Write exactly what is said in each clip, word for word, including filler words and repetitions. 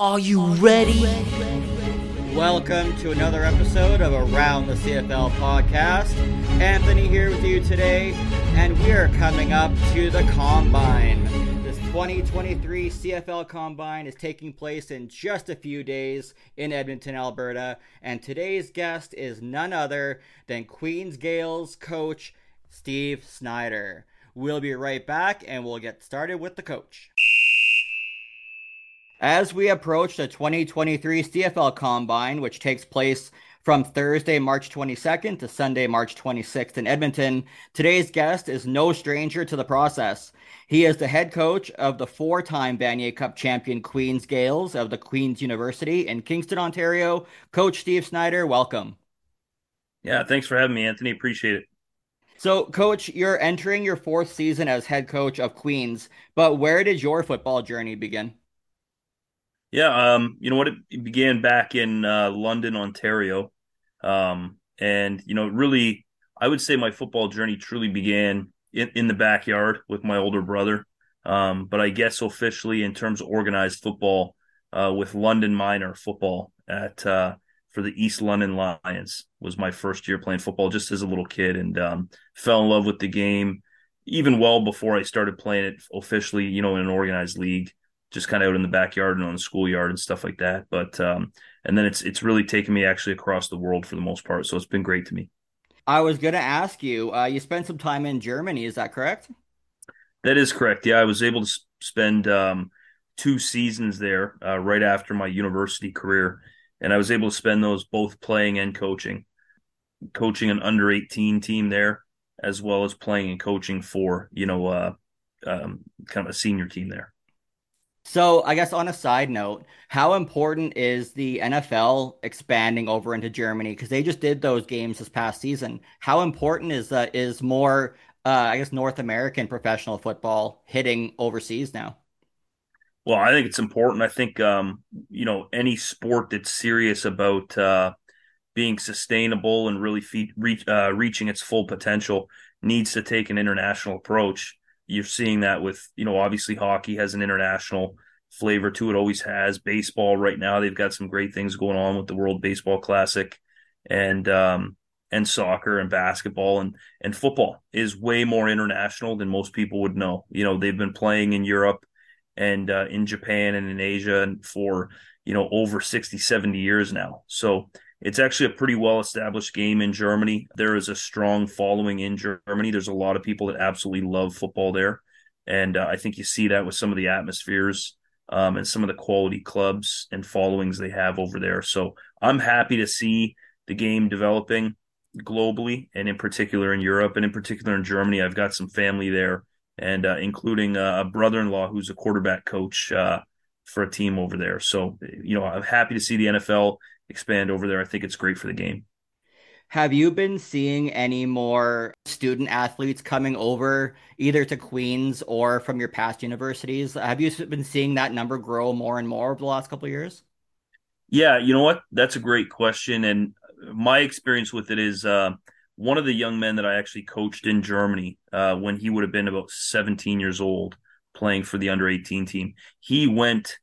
Are you ready? Welcome to another episode of Around the C F L podcast. Anthony here with you today, and we are coming up to the Combine. This twenty twenty-three C F L Combine is taking place in just a few days in Edmonton, Alberta, and today's guest is none other than Queen's Gaels coach Steve Snyder. We'll be right back, and we'll get started with the coach. As we approach the twenty twenty-three C F L Combine, which takes place from Thursday, March twenty-second to Sunday, March twenty-sixth in Edmonton, today's guest is no stranger to the process. He is the head coach of the four-time Vanier Cup champion Queen's Gaels of the Queen's University in Kingston, Ontario. Coach Steve Snyder, welcome. Yeah, thanks for having me, Anthony. Appreciate it. So, Coach, you're entering your fourth season as head coach of Queen's, but where did your football journey begin? Yeah, um, you know what, it began back in uh, London, Ontario, um, and, you know, really, I would say my football journey truly began in, in the backyard with my older brother, um, but I guess officially in terms of organized football uh, with London Minor Football at uh, for the East London Lions was my first year playing football just as a little kid, and um, fell in love with the game even well before I started playing it officially, you know, in an organized league. Just kind of out in the backyard and on the schoolyard and stuff like that. But, um, and then it's, it's really taken me actually across the world for the most part. So it's been great to me. I was going to ask you, uh, you spent some time in Germany. Is that correct? That is correct. Yeah. I was able to spend, um, two seasons there, uh, right after my university career. And I was able to spend those both playing and coaching, coaching an under eighteen team there, as well as playing and coaching for, you know, uh, um, kind of a senior team there. So I guess on a side note, how important is the N F L expanding over into Germany? Because they just did those games this past season. How important is uh, is more, uh, I guess, North American professional football hitting overseas now? Well, I think it's important. I think, um, you know, any sport that's serious about uh, being sustainable and really fe- reach, uh, reaching its full potential needs to take an international approach. You're seeing that with, you know, obviously hockey has an international flavor to it, always has. Baseball right now, they've got some great things going on with the World Baseball Classic and um, and soccer and basketball. And, and football is way more international than most people would know. You know, they've been playing in Europe and uh, in Japan and in Asia for, you know, over sixty, seventy years now. So it's actually a pretty well-established game in Germany. There is a strong following in Germany. There's a lot of people that absolutely love football there. And uh, I think you see that with some of the atmospheres um, and some of the quality clubs and followings they have over there. So I'm happy to see the game developing globally, and in particular in Europe, and in particular in Germany. I've got some family there, and uh, including a brother-in-law who's a quarterback coach uh, for a team over there. So, you know, I'm happy to see the N F L expand over there. I think it's great for the game. Have you been seeing any more student athletes coming over either to Queen's or from your past universities? Have you been seeing that number grow more and more over the last couple of years? Yeah, you know what? That's a great question. And my experience with it is uh, one of the young men that I actually coached in Germany uh, when he would have been about seventeen years old playing for the under eighteen team, he went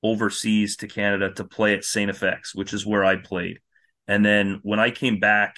overseas to Canada to play at Saint F X, which is where I played. And then when I came back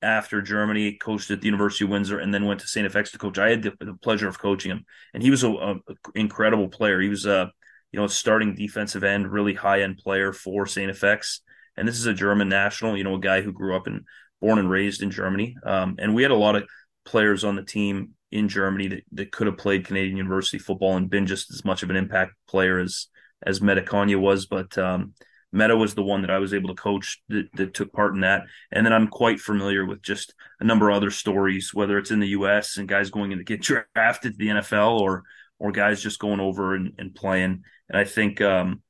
after Germany, coached at the University of Windsor, and then went to Saint F X to coach, I had the, the pleasure of coaching him. And he was an incredible player. He was a you know starting defensive end, really high-end player for Saint F X. And this is a German national, you know, a guy who grew up and born and raised in Germany. Um, and we had a lot of players on the team in Germany that, that could have played Canadian university football and been just as much of an impact player as as Metaconia was, but um, Meta was the one that I was able to coach that, that took part in that. And then I'm quite familiar with just a number of other stories, whether it's in the U S and guys going in to get drafted to the N F L or or guys just going over and, and playing. And I think um,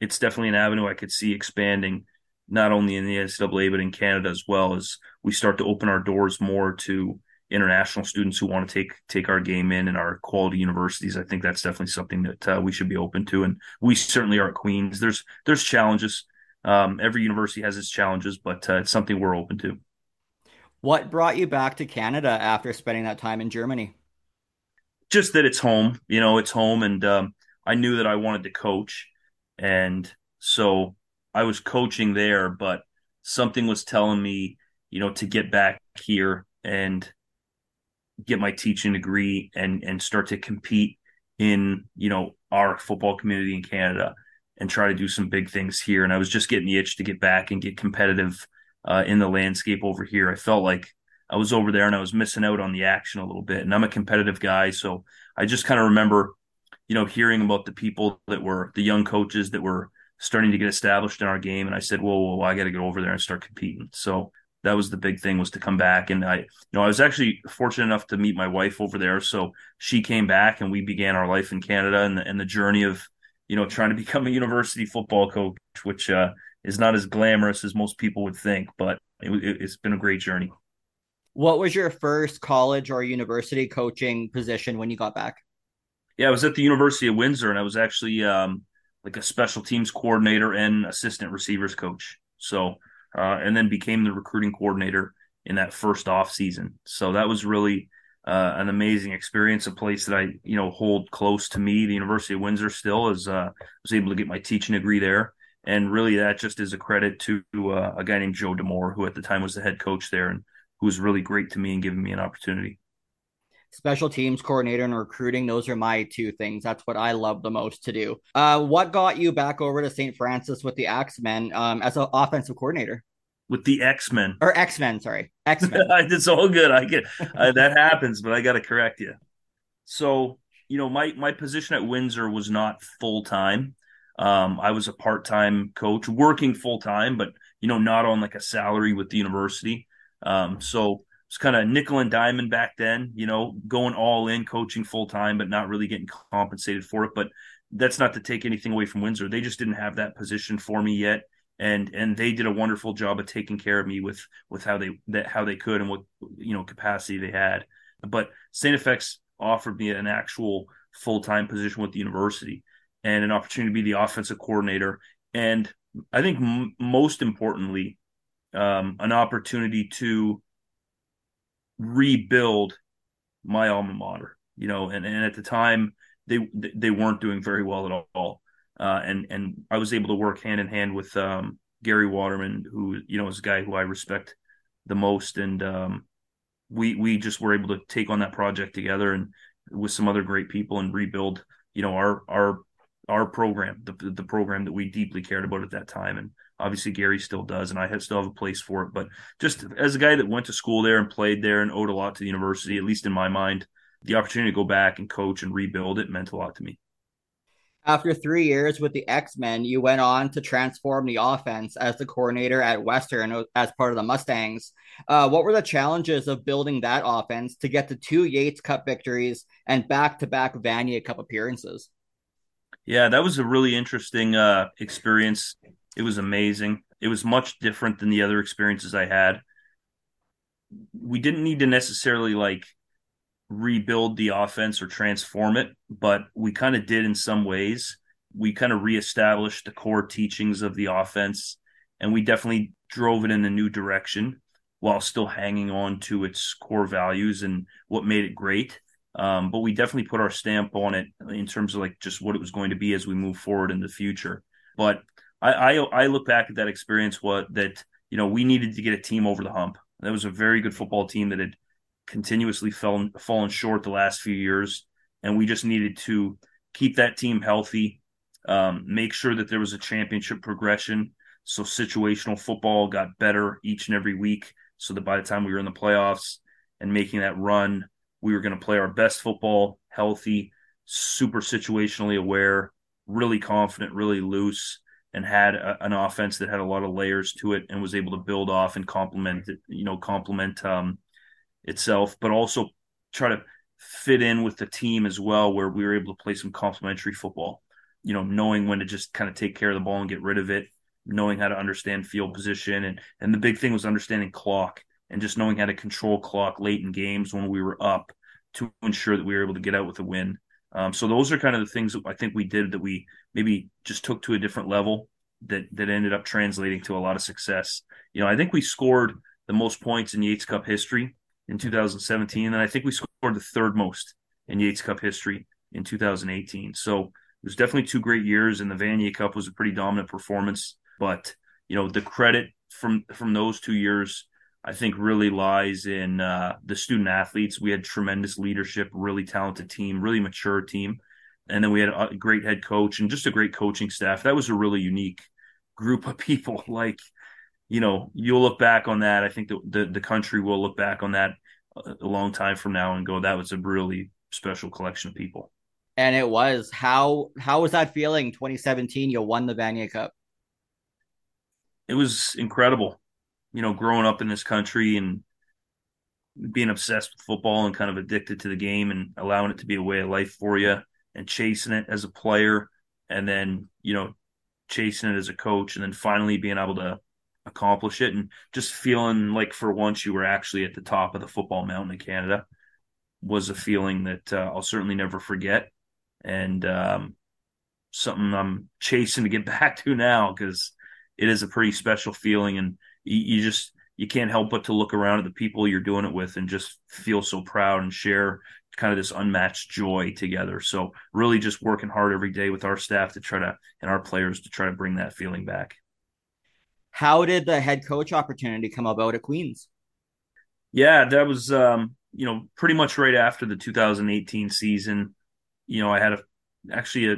it's definitely an avenue I could see expanding, not only in the N C double A, but in Canada as well, as we start to open our doors more to international students who want to take take our game in and our quality universities. I think that's definitely something that uh, we should be open to, and we certainly are at Queen's. There's there's challenges. Um, every university has its challenges, but uh, it's something we're open to. What brought you back to Canada after spending that time in Germany? Just that it's home. You know, it's home, and um, I knew that I wanted to coach. And so I was coaching there, but something was telling me, you know, to get back here and get my teaching degree and, and start to compete in, you know, our football community in Canada and try to do some big things here. And I was just getting the itch to get back and get competitive uh, in the landscape over here. I felt like I was over there and I was missing out on the action a little bit. And I'm a competitive guy. So I just kind of remember, you know, hearing about the people that were the young coaches that were starting to get established in our game. And I said, whoa, whoa, whoa I got to get over there and start competing. So that was the big thing, was to come back. And I, you know, I was actually fortunate enough to meet my wife over there. So she came back and we began our life in Canada and the, and the journey of, you know, trying to become a university football coach, which uh, is not as glamorous as most people would think, but it, it, it's been a great journey. What was your first college or university coaching position when you got back? Yeah, I was at the University of Windsor, and I was actually um, like a special teams coordinator and assistant receivers coach. So Uh, and then became the recruiting coordinator in that first off season. So that was really uh, an amazing experience, a place that I, you know, hold close to me. The University of Windsor still is, uh, was able to get my teaching degree there. And really that just is a credit to uh, a guy named Joe Damore, who at the time was the head coach there and who was really great to me and giving me an opportunity. Special teams coordinator and recruiting, those are my two things. That's what I love the most to do. Uh, what got you back over to Saint Francis with the X-Men um, as an offensive coordinator? With the X-Men. Or X-Men, sorry. X-Men. It's all good. I get uh, that happens, but I got to correct you. So, you know, my, my position at Windsor was not full-time. Um, I was a part-time coach, working full-time, but, you know, not on like a salary with the university. Um, so, It's kind of nickel and diamond back then, you know, going all in, coaching full time, but not really getting compensated for it. But that's not to take anything away from Windsor. They just didn't have that position for me yet. And and they did a wonderful job of taking care of me with with how they that how they could and what, you know, capacity they had. But Saint F X offered me an actual full time position with the university and an opportunity to be the offensive coordinator. And I think m- most importantly, um, an opportunity to rebuild my alma mater, you know, and, and at the time they they weren't doing very well at all. Uh, and and I was able to work hand in hand with um, Gary Waterman, who, you know, is a guy who I respect the most. And um, we we just were able to take on that project together and with some other great people and rebuild, you know, our our our program, the the program that we deeply cared about at that time. And obviously, Gary still does, and I have, still have a place for it. But just as a guy that went to school there and played there and owed a lot to the university, at least in my mind, the opportunity to go back and coach and rebuild it meant a lot to me. After three years with the X-Men, you went on to transform the offense as the coordinator at Western as part of the Mustangs. Uh, what were the challenges of building that offense to get to two Yates Cup victories and back-to-back Vanier Cup appearances? Yeah, that was a really interesting uh, experience. It was amazing. It was much different than the other experiences I had. We didn't need to necessarily like rebuild the offense or transform it, but we kind of did in some ways. We kind of reestablished the core teachings of the offense, and we definitely drove it in a new direction while still hanging on to its core values and what made it great. Um, but we definitely put our stamp on it in terms of like just what it was going to be as we move forward in the future. But I, I I look back at that experience, what that, you know, we needed to get a team over the hump. That was a very good football team that had continuously fell, fallen short the last few years. And we just needed to keep that team healthy, um, make sure that there was a championship progression. So situational football got better each and every week so that by the time we were in the playoffs and making that run, we were going to play our best football, healthy, super situationally aware, really confident, really loose, and had a, an offense that had a lot of layers to it and was able to build off and complement, you know, complement um, itself, but also try to fit in with the team as well, where we were able to play some complementary football, you know, knowing when to just kind of take care of the ball and get rid of it, knowing how to understand field position. And, and the big thing was understanding clock and just knowing how to control clock late in games when we were up to ensure that we were able to get out with a win. Um, so those are kind of the things that I think we did that we maybe just took to a different level that that ended up translating to a lot of success. You know, I think we scored the most points in Yates Cup history in two thousand seventeen, and I think we scored the third most in Yates Cup history in two thousand eighteen. So was definitely two great years, and the Vanier Cup was a pretty dominant performance. But, you know, the credit from from those two years, I think, really lies in uh, the student athletes. We had tremendous leadership, really talented team, really mature team. And then we had a great head coach and just a great coaching staff. That was a really unique group of people. Like, you know, you'll look back on that. I think the, the, the country will look back on that a long time from now and go, that was a really special collection of people. And it was. How, how was that feeling? twenty seventeen, you won the Vanier Cup. It was incredible. You know, growing up in this country and being obsessed with football and kind of addicted to the game and allowing it to be a way of life for you, and chasing it as a player, and then, you know, chasing it as a coach, and then finally being able to accomplish it and just feeling like for once you were actually at the top of the football mountain in Canada was a feeling that uh, I'll certainly never forget, and um, something I'm chasing to get back to now, because it is a pretty special feeling, and you, you just you can't help but to look around at the people you're doing it with and just feel so proud and share kind of this unmatched joy together. So really just working hard every day with our staff to try to, and our players to try to bring that feeling back. How did the head coach opportunity come about at Queen's? Yeah, that was, um, you know, pretty much right after the two thousand eighteen season. You know, I had a, actually a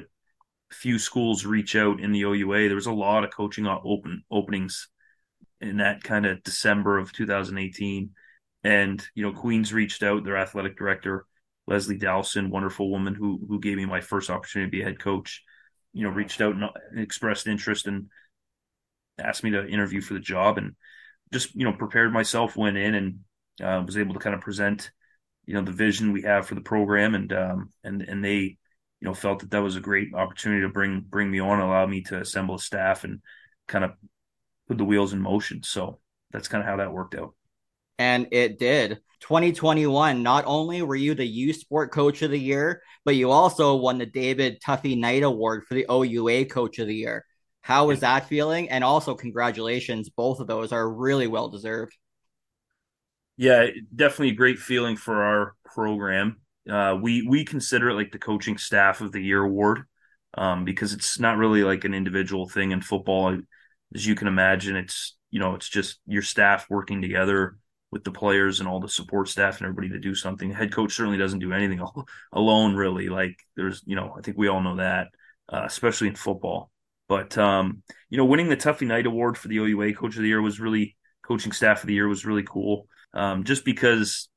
few schools reach out in the O U A. There was a lot of coaching open openings in that kind of December of two thousand eighteen. And, you know, Queen's reached out, their athletic director, Leslie Dowson, wonderful woman who who gave me my first opportunity to be a head coach, you know, reached out and expressed interest and asked me to interview for the job, and just, you know, prepared myself, went in, and uh, was able to kind of present, you know, the vision we have for the program. And, um, and, and they, you know, felt that that was a great opportunity to bring, bring me on, allow me to assemble a staff and kind of put the wheels in motion. So that's kind of how that worked out. And it did. twenty twenty-one, not only were you the U Sport Coach of the Year, but you also won the David Tuffy Knight Award for the O U A Coach of the Year. How was that feeling? And also, congratulations. Both of those are really well-deserved. Yeah, definitely a great feeling for our program. Uh, we we consider it like the Coaching Staff of the Year award, um, because it's not really like an individual thing in football. As you can imagine, it's, you know, it's just your staff working together with the players and all the support staff and everybody to do something. The head coach certainly doesn't do anything alone, really. Like, there's, you know, I think we all know that, uh, especially in football. But, um, you know, winning the Tuffy Knight Award for the O U A Coach of the Year was really, Coaching Staff of the Year was really cool, um, just because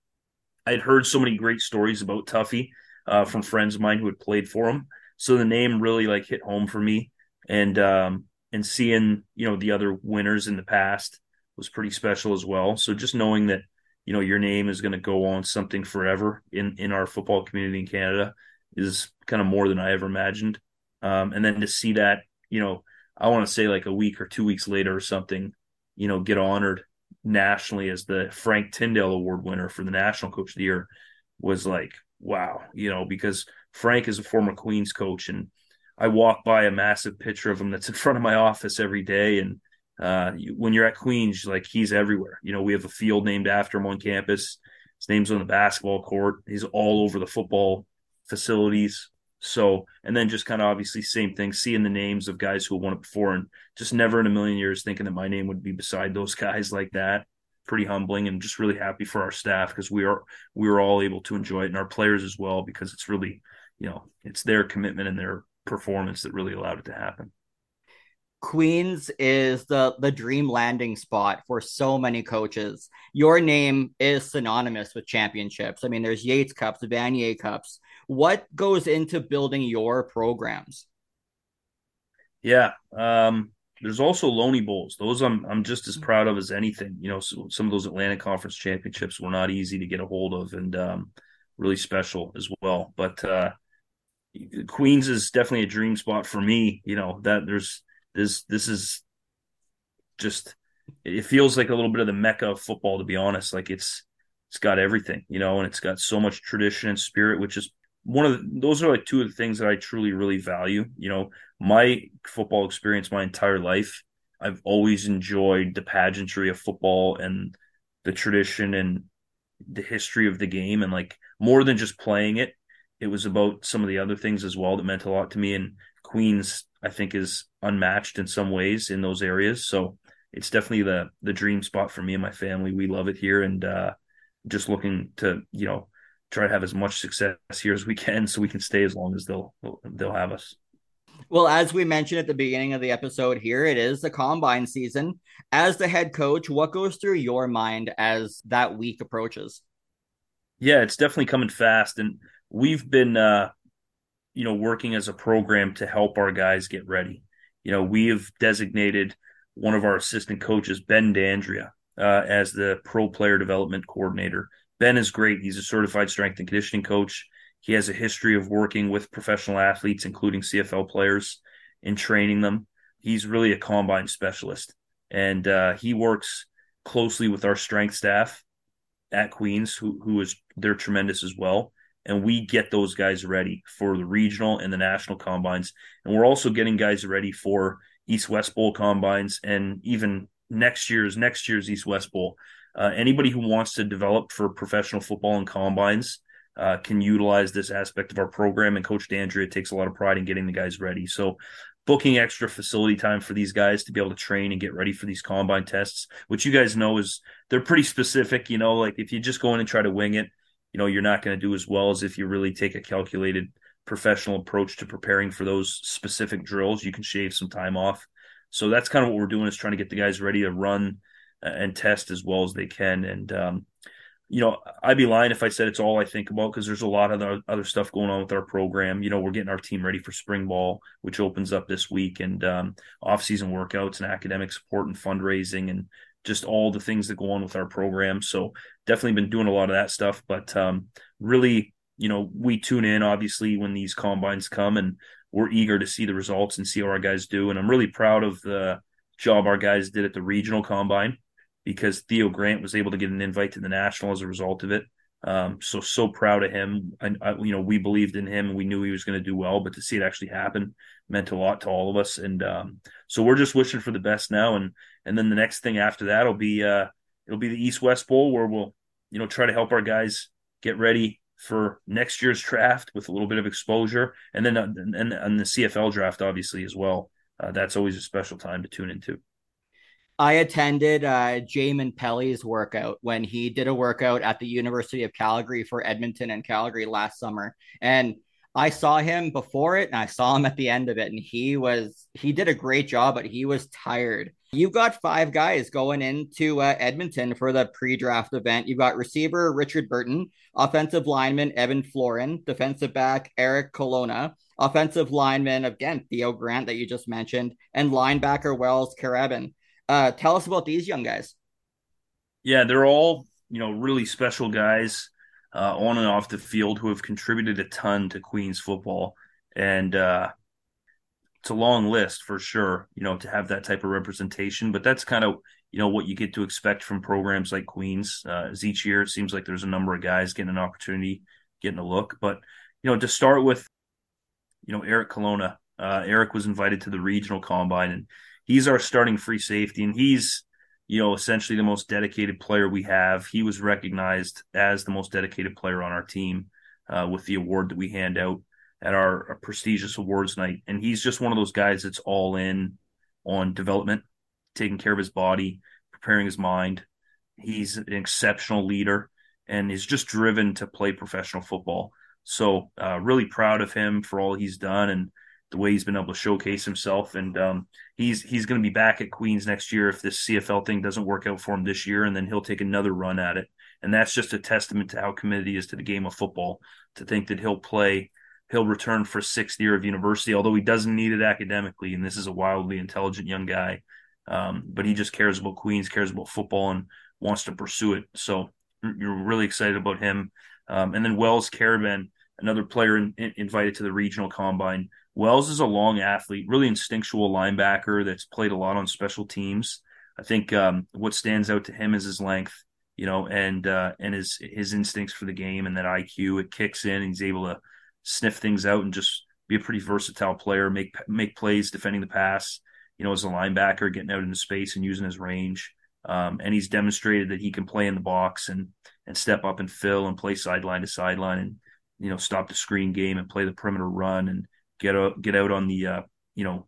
I'd heard so many great stories about Tuffy uh, from friends of mine who had played for him. So the name really, like, hit home for me. And, um, and seeing, you know, the other winners in the past was pretty special as well. So just knowing that, you know, your name is going to go on something forever in, in our football community in Canada is kind of more than I ever imagined. Um, and then to see that, you know, I want to say like a week or two weeks later or something, you know, get honored nationally as the Frank Tyndale Award winner for the National Coach of the Year was like, wow, you know, because Frank is a former Queen's coach, and I walk by a massive picture of him that's in front of my office every day. And Uh, when you're at Queen's, like, he's everywhere. You know, we have a field named after him on campus. His name's on the basketball court. He's all over the football facilities. So, and then just kind of obviously same thing, seeing the names of guys who won it before, and just never in a million years thinking that my name would be beside those guys like that. Pretty humbling, and just really happy for our staff, because we are, we were all able to enjoy it, and our players as well, because it's really, you know, it's their commitment and their performance that really allowed it to happen. Queen's is the, the dream landing spot for so many coaches. Your name is synonymous with championships. I mean, there's Yates Cups, Vanier Cups. What goes into building your programs? Yeah, um, there's also Loney Bowls. Those I'm I'm just as proud of as anything. You know, so, some of those Atlantic Conference championships were not easy to get a hold of, and um, really special as well. But uh, Queen's is definitely a dream spot for me. You know, that there's This this is just, it feels like a little bit of the mecca of football, to be honest. Like, it's it's got everything, you know, and it's got so much tradition and spirit, which is one of the, those are like two of the things that I truly, really value. You know, my football experience, my entire life, I've always enjoyed the pageantry of football and the tradition and the history of the game, and like more than just playing it, it was about some of the other things as well that meant a lot to me. And Queen's, I think, is unmatched in some ways in those areas. So it's definitely the the dream spot for me and my family. We love it here, and uh, just looking to, you know, try to have as much success here as we can so we can stay as long as they'll they'll have us. Well, as we mentioned at the beginning of the episode here, it is the Combine season. As the head coach, what goes through your mind as that week approaches? Yeah, it's definitely coming fast. And we've been, uh, you know, working as a program to help our guys get ready. You know, we have designated one of our assistant coaches, Ben D'Andrea, uh, as the pro player development coordinator. Ben is great. He's a certified strength and conditioning coach. He has a history of working with professional athletes, including C F L players, and training them. He's really a combine specialist, and uh, he works closely with our strength staff at Queen's, who, who is they're tremendous as well. And we get those guys ready for the regional and the national combines. And we're also getting guys ready for East-West Bowl combines and even next year's next year's East-West Bowl. Uh, anybody who wants to develop for professional football and combines Uh, can utilize this aspect of our program, and Coach D'Andrea takes a lot of pride in getting the guys ready. So booking extra facility time for these guys to be able to train and get ready for these combine tests, which you guys know is they're pretty specific. You know, like if you just go in and try to wing it, you know, you're not going to do as well as if you really take a calculated professional approach to preparing for those specific drills. You can shave some time off. So that's kind of what we're doing, is trying to get the guys ready to run and test as well as they can. And, um, you know, I'd be lying if I said it's all I think about, because there's a lot of other stuff going on with our program. You know, we're getting our team ready for spring ball, which opens up this week, and um, off-season workouts and academic support and fundraising and just all the things that go on with our program. So definitely been doing a lot of that stuff. But um, really, you know, we tune in, obviously, when these combines come, and we're eager to see the results and see how our guys do. And I'm really proud of the job our guys did at the regional combine, because Theo Grant was able to get an invite to the national as a result of it. Um, so, so proud of him. And, you know, we believed in him and we knew he was going to do well, but to see it actually happen meant a lot to all of us. And um, so we're just wishing for the best now. And, and then the next thing after that will be, uh, it'll be the East-West Bowl, where we'll, you know, try to help our guys get ready for next year's draft with a little bit of exposure. And then, uh, and, and the C F L draft, obviously, as well. Uh, that's always a special time to tune into. I attended uh, Jamin Pelly's workout when he did a workout at the University of Calgary for Edmonton and Calgary last summer. And I saw him before it and I saw him at the end of it. And he was, he did a great job, but he was tired. You've got five guys going into uh, Edmonton for the pre-draft event. You've got receiver Richard Burton, offensive lineman Evan Florin, defensive back Eric Colonna, offensive lineman, again, Theo Grant that you just mentioned, and linebacker Wells Carabin. Uh, tell us about these young guys. Yeah, they're all, you know, really special guys uh, on and off the field who have contributed a ton to Queen's football. And uh, it's a long list for sure, you know, to have that type of representation. But that's kind of, you know, what you get to expect from programs like Queen's. Uh, as each year, it seems like there's a number of guys getting an opportunity, getting a look. But, you know, to start with, you know, Eric Colonna. Uh, Eric was invited to the regional combine, and he's our starting free safety, and he's, you know, essentially the most dedicated player we have. He was recognized as the most dedicated player on our team uh, with the award that we hand out at our, our prestigious awards night. And he's just one of those guys that's all in on development, taking care of his body, preparing his mind. He's an exceptional leader and is just driven to play professional football. So uh, really proud of him for all he's done and the way he's been able to showcase himself. And um, he's he's going to be back at Queen's next year if this C F L thing doesn't work out for him this year, and then he'll take another run at it. And that's just a testament to how committed he is to the game of football, to think that he'll play, he'll return for sixth year of university, although he doesn't need it academically, and this is a wildly intelligent young guy. Um, but he just cares about Queen's, cares about football, and wants to pursue it. So you're really excited about him. Um, and then Wells Carabin, another player in, in, invited to the regional combine. Wells is a long athlete, really instinctual linebacker that's played a lot on special teams. I think um, what stands out to him is his length, you know, and uh, and his his instincts for the game and that I Q. It kicks in, and he's able to sniff things out and just be a pretty versatile player, make make plays defending the pass, you know, as a linebacker, getting out into space and using his range. Um, and he's demonstrated that he can play in the box and and step up and fill and play sideline to sideline and you know, stop the screen game and play the perimeter run and get out, get out on the, uh, you know,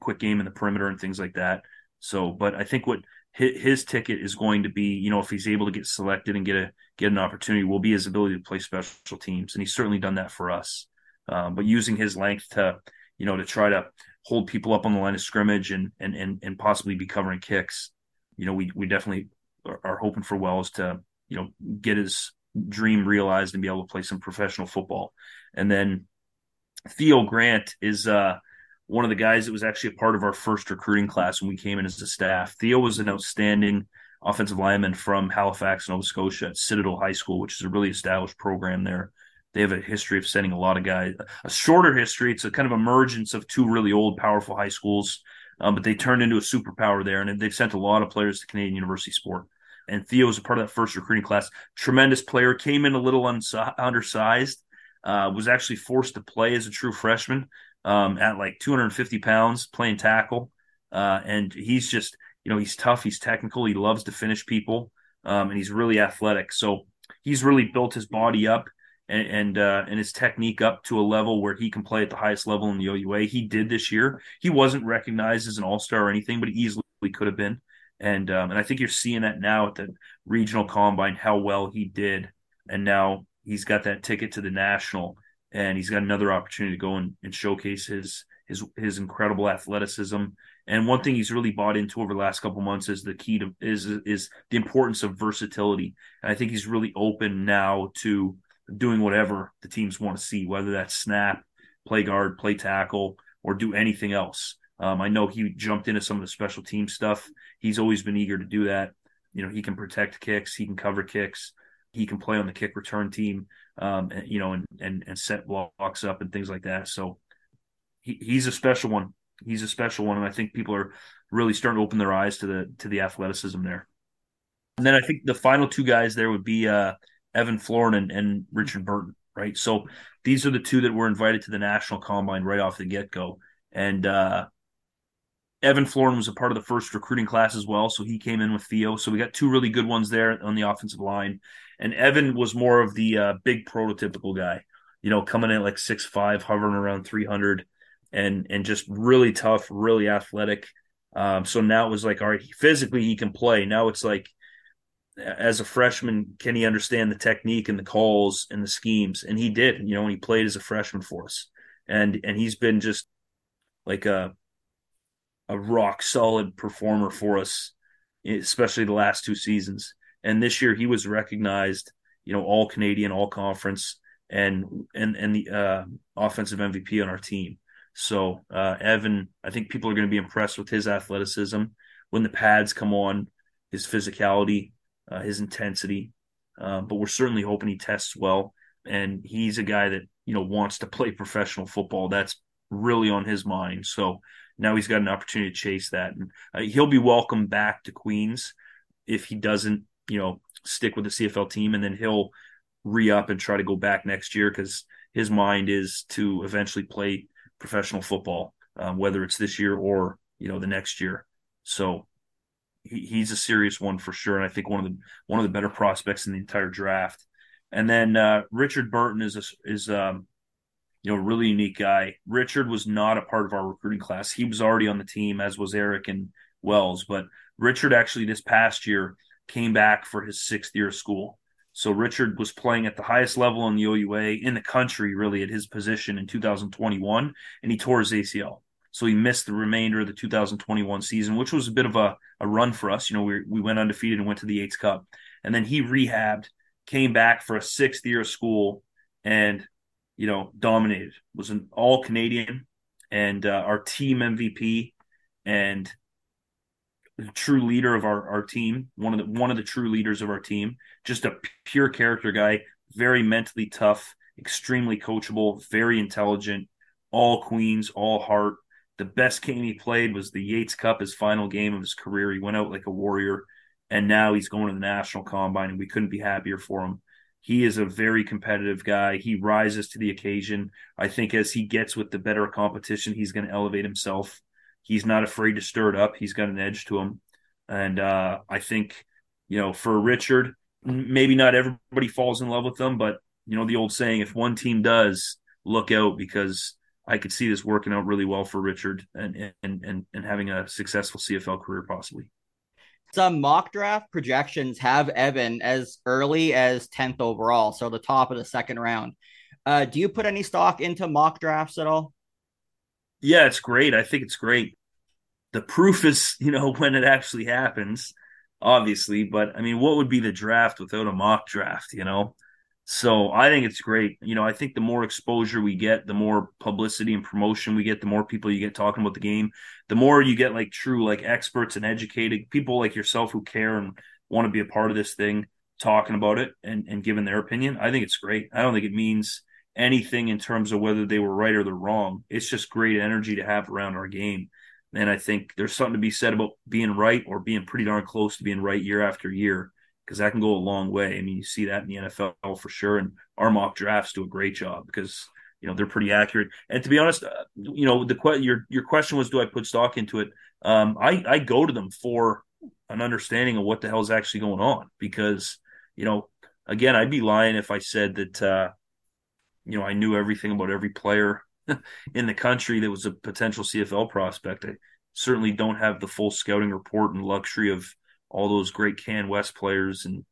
quick game in the perimeter and things like that. So, but I think what his, his ticket is going to be, you know, if he's able to get selected and get a, get an opportunity, will be his ability to play special teams. And he's certainly done that for us. Um, but using his length to, you know, to try to hold people up on the line of scrimmage and, and, and, and possibly be covering kicks. You know, we, we definitely are hoping for Wells to, you know, get his dream realized and be able to play some professional football. And then Theo Grant is uh, one of the guys that was actually a part of our first recruiting class when we came in as a staff. Theo was an outstanding offensive lineman from Halifax, Nova Scotia at Citadel High School, which is a really established program there. They have a history of sending a lot of guys, a shorter history. It's a kind of emergence of two really old, powerful high schools, um, but they turned into a superpower there, and they've sent a lot of players to Canadian university sport. And Theo was a part of that first recruiting class. Tremendous player, came in a little unsi- undersized, uh, was actually forced to play as a true freshman um, at like two hundred fifty pounds, playing tackle. Uh, and he's just, you know, he's tough, he's technical, he loves to finish people, um, and he's really athletic. So he's really built his body up and and, uh, and his technique up to a level where he can play at the highest level in the O U A. He did this year. He wasn't recognized as an all-star or anything, but he easily could have been. And um, and I think you're seeing that now at the regional combine, how well he did. And now he's got that ticket to the national, and he's got another opportunity to go and, and showcase his his his incredible athleticism. And one thing he's really bought into over the last couple of months is the key to is is the importance of versatility. And I think he's really open now to doing whatever the teams want to see, whether that's snap, play guard, play tackle, or do anything else. Um, I know he jumped into some of the special team stuff. He's always been eager to do that. You know, he can protect kicks. He can cover kicks. He can play on the kick return team, um, and, you know, and, and and set blocks up and things like that. So he, he's a special one. He's a special one. And I think people are really starting to open their eyes to the to the athleticism there. And then I think the final two guys there would be uh, Evan Florin and, and Richard Burton, right? So these are the two that were invited to the National Combine right off the get-go. And uh, Evan Florin was a part of the first recruiting class as well, so he came in with Theo. So we got two really good ones there on the offensive line. And Evan was more of the uh, big prototypical guy, you know, coming in at like six five, hovering around three hundred, and and just really tough, really athletic. Um, so now it was like, all right, physically he can play. Now it's like, as a freshman, can he understand the technique and the calls and the schemes? And he did, you know, and he played as a freshman for us. And and he's been just like a a rock solid performer for us, especially the last two seasons. And this year he was recognized, you know, all Canadian, all conference, and, and, and the uh, offensive M V P on our team. So uh, Evan, I think people are going to be impressed with his athleticism when the pads come on, his physicality, uh, his intensity. Uh, but we're certainly hoping he tests well. And he's a guy that, you know, wants to play professional football. That's really on his mind. So now he's got an opportunity to chase that, and uh, he'll be welcome back to Queens if he doesn't, you know, stick with the C F L team, and then he'll re-up and try to go back next year because his mind is to eventually play professional football, um, whether it's this year or, you know, the next year. So he, he's a serious one for sure, and I think one of the one of the better prospects in the entire draft. And then uh, Richard Burton is a, is um, you know, really unique guy. Richard was not a part of our recruiting class. He was already on the team, as was Eric and Wells. But Richard actually this past year came back for his sixth year of school. So Richard was playing at the highest level in the O U A, in the country, really, at his position in two thousand twenty-one, and he tore his A C L. So he missed the remainder of the two thousand twenty-one season, which was a bit of a, a run for us. You know, we, we went undefeated and went to the Yates Cup. And then he rehabbed, came back for a sixth year of school, and you know, dominated, was an all-Canadian and uh, our team M V P and the true leader of our, our team, one of the one of the true leaders of our team, just a pure character guy, very mentally tough, extremely coachable, very intelligent, all Queens, all heart. The best game he played was the Yates Cup, his final game of his career. He went out like a warrior, and now he's going to the National Combine, and we couldn't be happier for him. He is a very competitive guy. He rises to the occasion. I think as he gets with the better competition, he's going to elevate himself. He's not afraid to stir it up. He's got an edge to him. And uh, I think, you know, for Richard, maybe not everybody falls in love with him, but you know, the old saying, if one team does, look out, because I could see this working out really well for Richard and and and, and having a successful C F L career possibly. Some mock draft projections have Evan as early as tenth overall, so the top of the second round. Uh, do you put any stock into mock drafts at all? Yeah, it's great. I think it's great. The proof is, you know, when it actually happens, obviously. But, I mean, what would be the draft without a mock draft, you know? So I think it's great. You know, I think the more exposure we get, the more publicity and promotion we get, the more people you get talking about the game, the more you get like true, like experts and educated people like yourself who care and want to be a part of this thing, talking about it and, and giving their opinion. I think it's great. I don't think it means anything in terms of whether they were right or they're wrong. It's just great energy to have around our game. And I think there's something to be said about being right or being pretty darn close to being right year after year, because that can go a long way. I mean, you see that in the N F L for sure, and our mock drafts do a great job because, you know, they're pretty accurate. And to be honest, uh, you know, the que- your your question was, do I put stock into it? Um, I, I go to them for an understanding of what the hell is actually going on because, you know, again, I'd be lying if I said that, uh, you know, I knew everything about every player in the country that was a potential C F L prospect. I certainly don't have the full scouting report and luxury of all those great Can West players and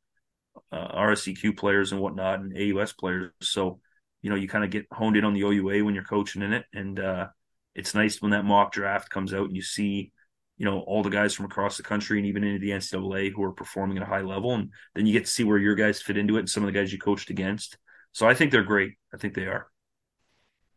uh, R S E Q players and whatnot and A U S players. So, you know, you kind of get honed in on the O U A when you're coaching in it. And uh, it's nice when that mock draft comes out and you see, you know, all the guys from across the country and even into the N C double A who are performing at a high level. And then you get to see where your guys fit into it and some of the guys you coached against. So I think they're great. I think they are.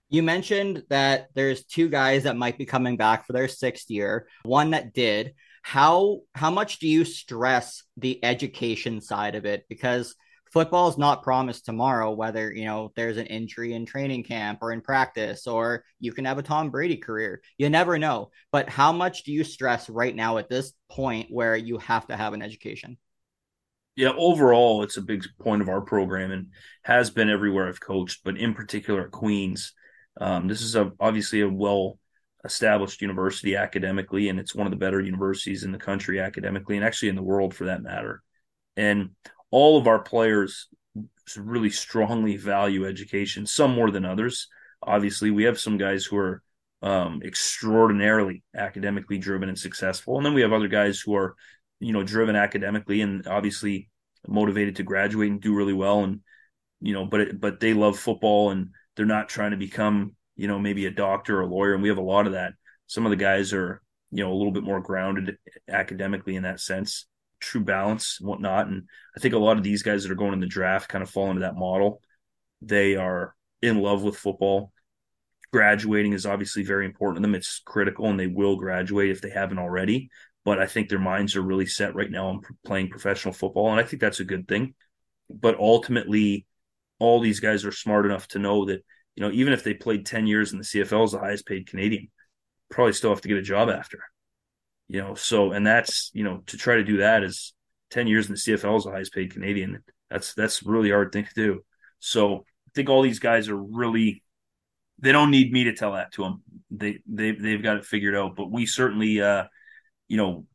You mentioned that there's two guys that might be coming back for their sixth year, one that did. How how much do you stress the education side of it? Because football is not promised tomorrow, whether, you know, there's an injury in training camp or in practice, or you can have a Tom Brady career. You never know. But how much do you stress right now at this point where you have to have an education? Yeah, overall, it's a big point of our program and has been everywhere I've coached, but in particular at Queen's. Um, this is a, obviously a well established university academically, and it's one of the better universities in the country academically and actually in the world for that matter. And all of our players really strongly value education, some more than others. Obviously, we have some guys who are um, extraordinarily academically driven and successful. And then we have other guys who are, you know, driven academically and obviously motivated to graduate and do really well. And, you know, but, it, but they love football and they're not trying to become, you know, maybe a doctor or a lawyer. And we have a lot of that. Some of the guys are, you know, a little bit more grounded academically in that sense, true balance and whatnot. And I think a lot of these guys that are going in the draft kind of fall into that model. They are in love with football. Graduating is obviously very important to them. It's critical, and they will graduate if they haven't already. But I think their minds are really set right now on playing professional football. And I think that's a good thing. But ultimately, all these guys are smart enough to know that, you know, even if they played ten years in the C F L as the highest paid Canadian, probably still have to get a job after, you know, so, and that's, you know, to try to do that is ten years in the C F L as the highest paid Canadian. That's, that's really hard thing to do. So I think all these guys are really, they don't need me to tell that to them. They, they, they've got it figured out, but we certainly, uh, you know,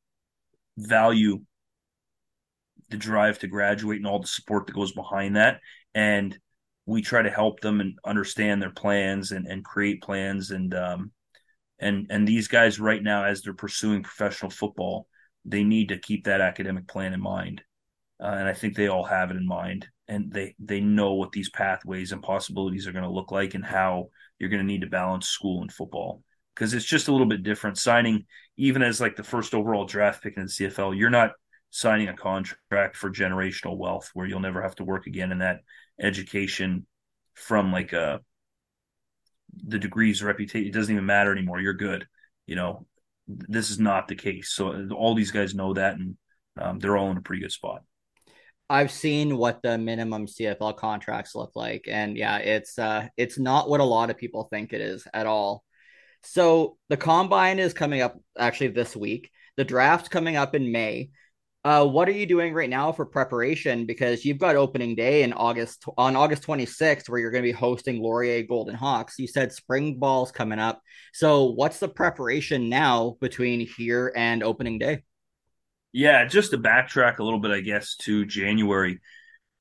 value the drive to graduate and all the support that goes behind that. And we try to help them and understand their plans and, and create plans. And, um, and, and these guys right now, as they're pursuing professional football, they need to keep that academic plan in mind. Uh, and I think they all have it in mind, and they, they know what these pathways and possibilities are going to look like and how you're going to need to balance school and football. Cause it's just a little bit different signing, even as like the first overall draft pick in the C F L, you're not signing a contract for generational wealth where you'll never have to work again. In that, education from like uh the degrees, reputation, it doesn't even matter anymore. You're good. You know, this is not the case. So all these guys know that, and um, they're all in a pretty good spot. I've seen what the minimum C F L contracts look like. And yeah, it's uh it's not what a lot of people think it is at all. So the combine is coming up actually this week. The draft's coming up in May. Uh, what are you doing right now for preparation? Because you've got opening day in August on August twenty-sixth, where you're going to be hosting Laurier Golden Hawks. You said spring ball's coming up. So what's the preparation now between here and opening day? Yeah, just to backtrack a little bit, I guess, to January,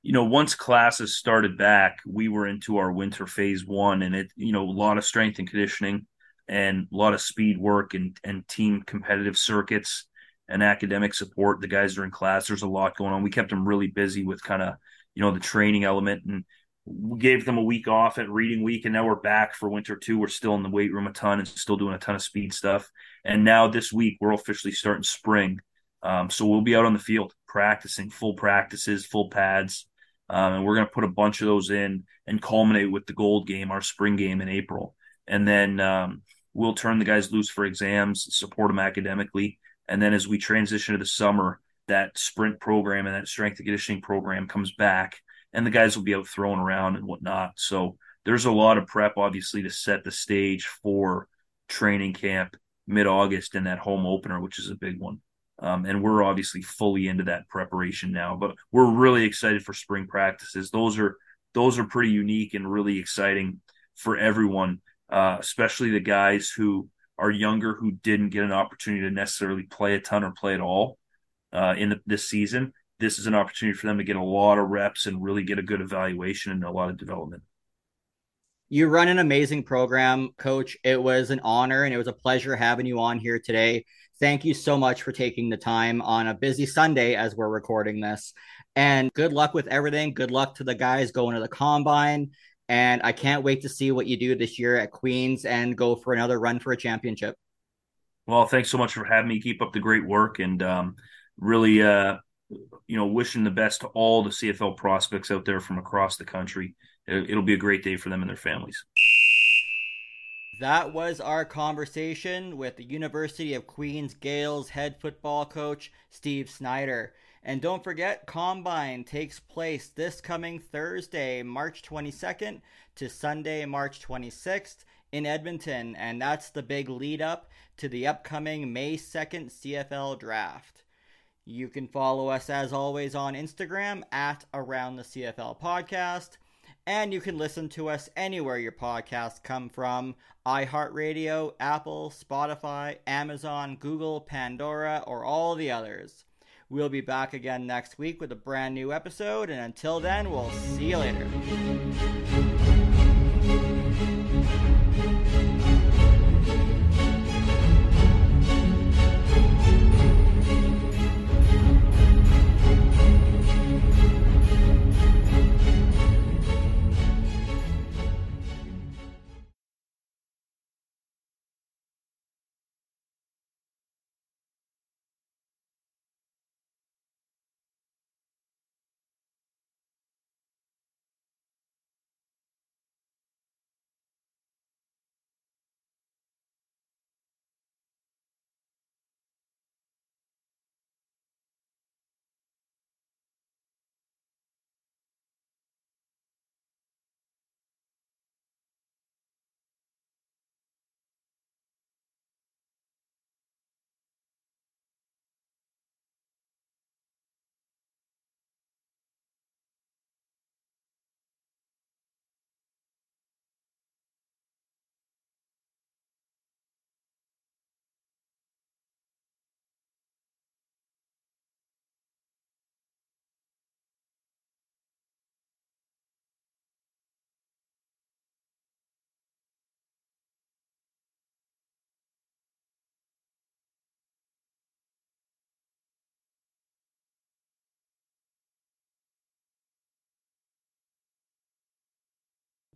you know, once classes started back, we were into our winter phase one, and it, you know, a lot of strength and conditioning and a lot of speed work and, and team competitive circuits and academic support. The guys are in class. There's a lot going on. We kept them really busy with kind of, you know, the training element, and we gave them a week off at reading week. And now we're back for winter two. We're still in the weight room a ton and still doing a ton of speed stuff. And now this week we're officially starting spring. Um, so we'll be out on the field practicing full practices, full pads. Um, and we're going to put a bunch of those in and culminate with the gold game, our spring game in April. And then um, we'll turn the guys loose for exams, support them academically. And then as we transition to the summer, that sprint program and that strength and conditioning program comes back, and the guys will be out throwing around and whatnot. So there's a lot of prep, obviously, to set the stage for training camp mid-August and that home opener, which is a big one. Um, and we're obviously fully into that preparation now, but we're really excited for spring practices. Those are those are pretty unique and really exciting for everyone, uh, especially the guys who are younger, who didn't get an opportunity to necessarily play a ton or play at all uh, in the, this season. This is an opportunity for them to get a lot of reps and really get a good evaluation and a lot of development. You run an amazing program, Coach. It was an honor, and it was a pleasure having you on here today. Thank you so much for taking the time on a busy Sunday as we're recording this. And good luck with everything. Good luck to the guys going to the Combine. And I can't wait to see what you do this year at Queen's and go for another run for a championship. Well, thanks so much for having me. Keep up the great work, and um, really, uh, you know, wishing the best to all the C F L prospects out there from across the country. It'll be a great day for them and their families. That was our conversation with the University of Queen's Gaels head football coach, Steve Snyder. And don't forget, Combine takes place this coming Thursday, March twenty-second to Sunday, March twenty-sixth in Edmonton. And that's the big lead up to the upcoming May second C F L draft. You can follow us as always on Instagram at Around the C F L Podcast. And you can listen to us anywhere your podcasts come from: iHeartRadio, Apple, Spotify, Amazon, Google, Pandora, or all the others. We'll be back again next week with a brand new episode, and until then, we'll see you later.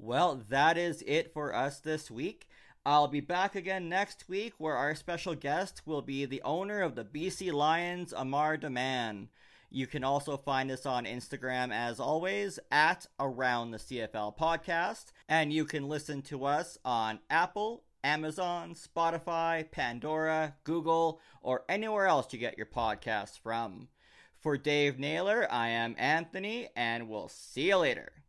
Well, that is it for us this week. I'll be back again next week, where our special guest will be the owner of the B C Lions, Amar DeMan. You can also find us on Instagram, as always, at Around the C F L Podcast. And you can listen to us on Apple, Amazon, Spotify, Pandora, Google, or anywhere else you get your podcasts from. For Dave Naylor, I am Anthony, and we'll see you later.